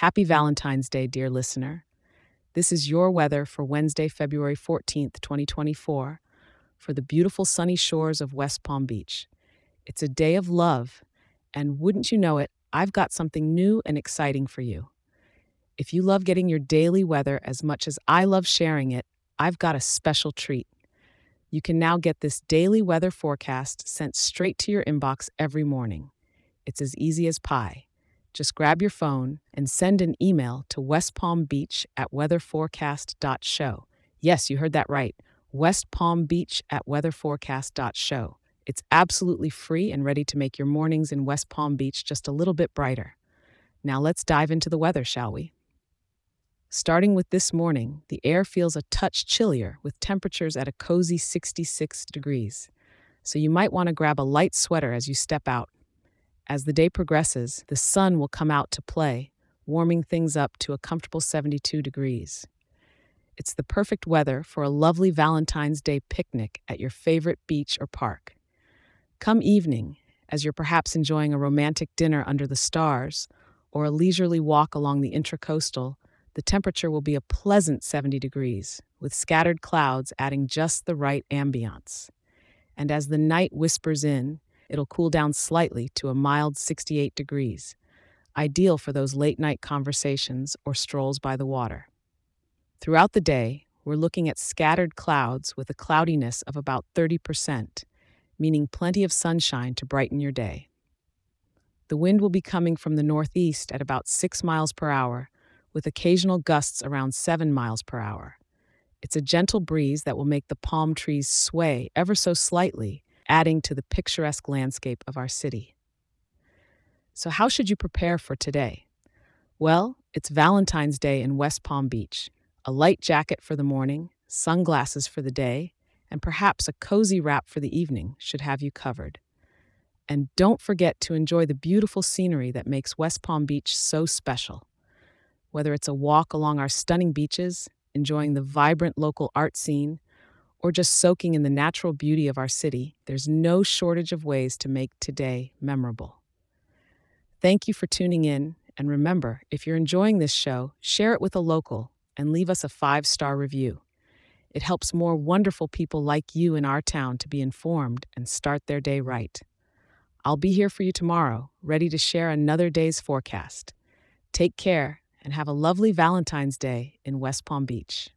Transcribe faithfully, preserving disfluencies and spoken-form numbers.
Happy Valentine's Day, dear listener. This is your weather for Wednesday, February fourteenth, twenty twenty-four, for the beautiful sunny shores of West Palm Beach. It's a day of love, and wouldn't you know it, I've got something new and exciting for you. If you love getting your daily weather as much as I love sharing it, I've got a special treat. You can now get this daily weather forecast sent straight to your inbox every morning. It's as easy as pie. Just grab your phone and send an email to west palm beach at weather forecast dot show. Yes, you heard that right. west palm beach at weather forecast dot show. It's absolutely free and ready to make your mornings in West Palm Beach just a little bit brighter. Now let's dive into the weather, shall we? Starting with this morning, the air feels a touch chillier with temperatures at a cozy sixty-six degrees. So you might want to grab a light sweater as you step out. As the day progresses, the sun will come out to play, warming things up to a comfortable seventy-two degrees. It's the perfect weather for a lovely Valentine's Day picnic at your favorite beach or park. Come evening, as you're perhaps enjoying a romantic dinner under the stars or a leisurely walk along the intracoastal, the temperature will be a pleasant seventy degrees, with scattered clouds adding just the right ambiance. And as the night whispers in, it'll cool down slightly to a mild sixty-eight degrees, ideal for those late-night conversations or strolls by the water. Throughout the day, we're looking at scattered clouds with a cloudiness of about thirty percent, meaning plenty of sunshine to brighten your day. The wind will be coming from the northeast at about six miles per hour, with occasional gusts around seven miles per hour. It's a gentle breeze that will make the palm trees sway ever so slightly, adding to the picturesque landscape of our city. So how should you prepare for today? Well, it's Valentine's Day in West Palm Beach. A light jacket for the morning, sunglasses for the day, and perhaps a cozy wrap for the evening should have you covered. And don't forget to enjoy the beautiful scenery that makes West Palm Beach so special. Whether it's a walk along our stunning beaches, enjoying the vibrant local art scene, or just soaking in the natural beauty of our city, there's no shortage of ways to make today memorable. Thank you for tuning in, and remember, if you're enjoying this show, share it with a local and leave us a five-star review. It helps more wonderful people like you in our town to be informed and start their day right. I'll be here for you tomorrow, ready to share another day's forecast. Take care and have a lovely Valentine's Day in West Palm Beach.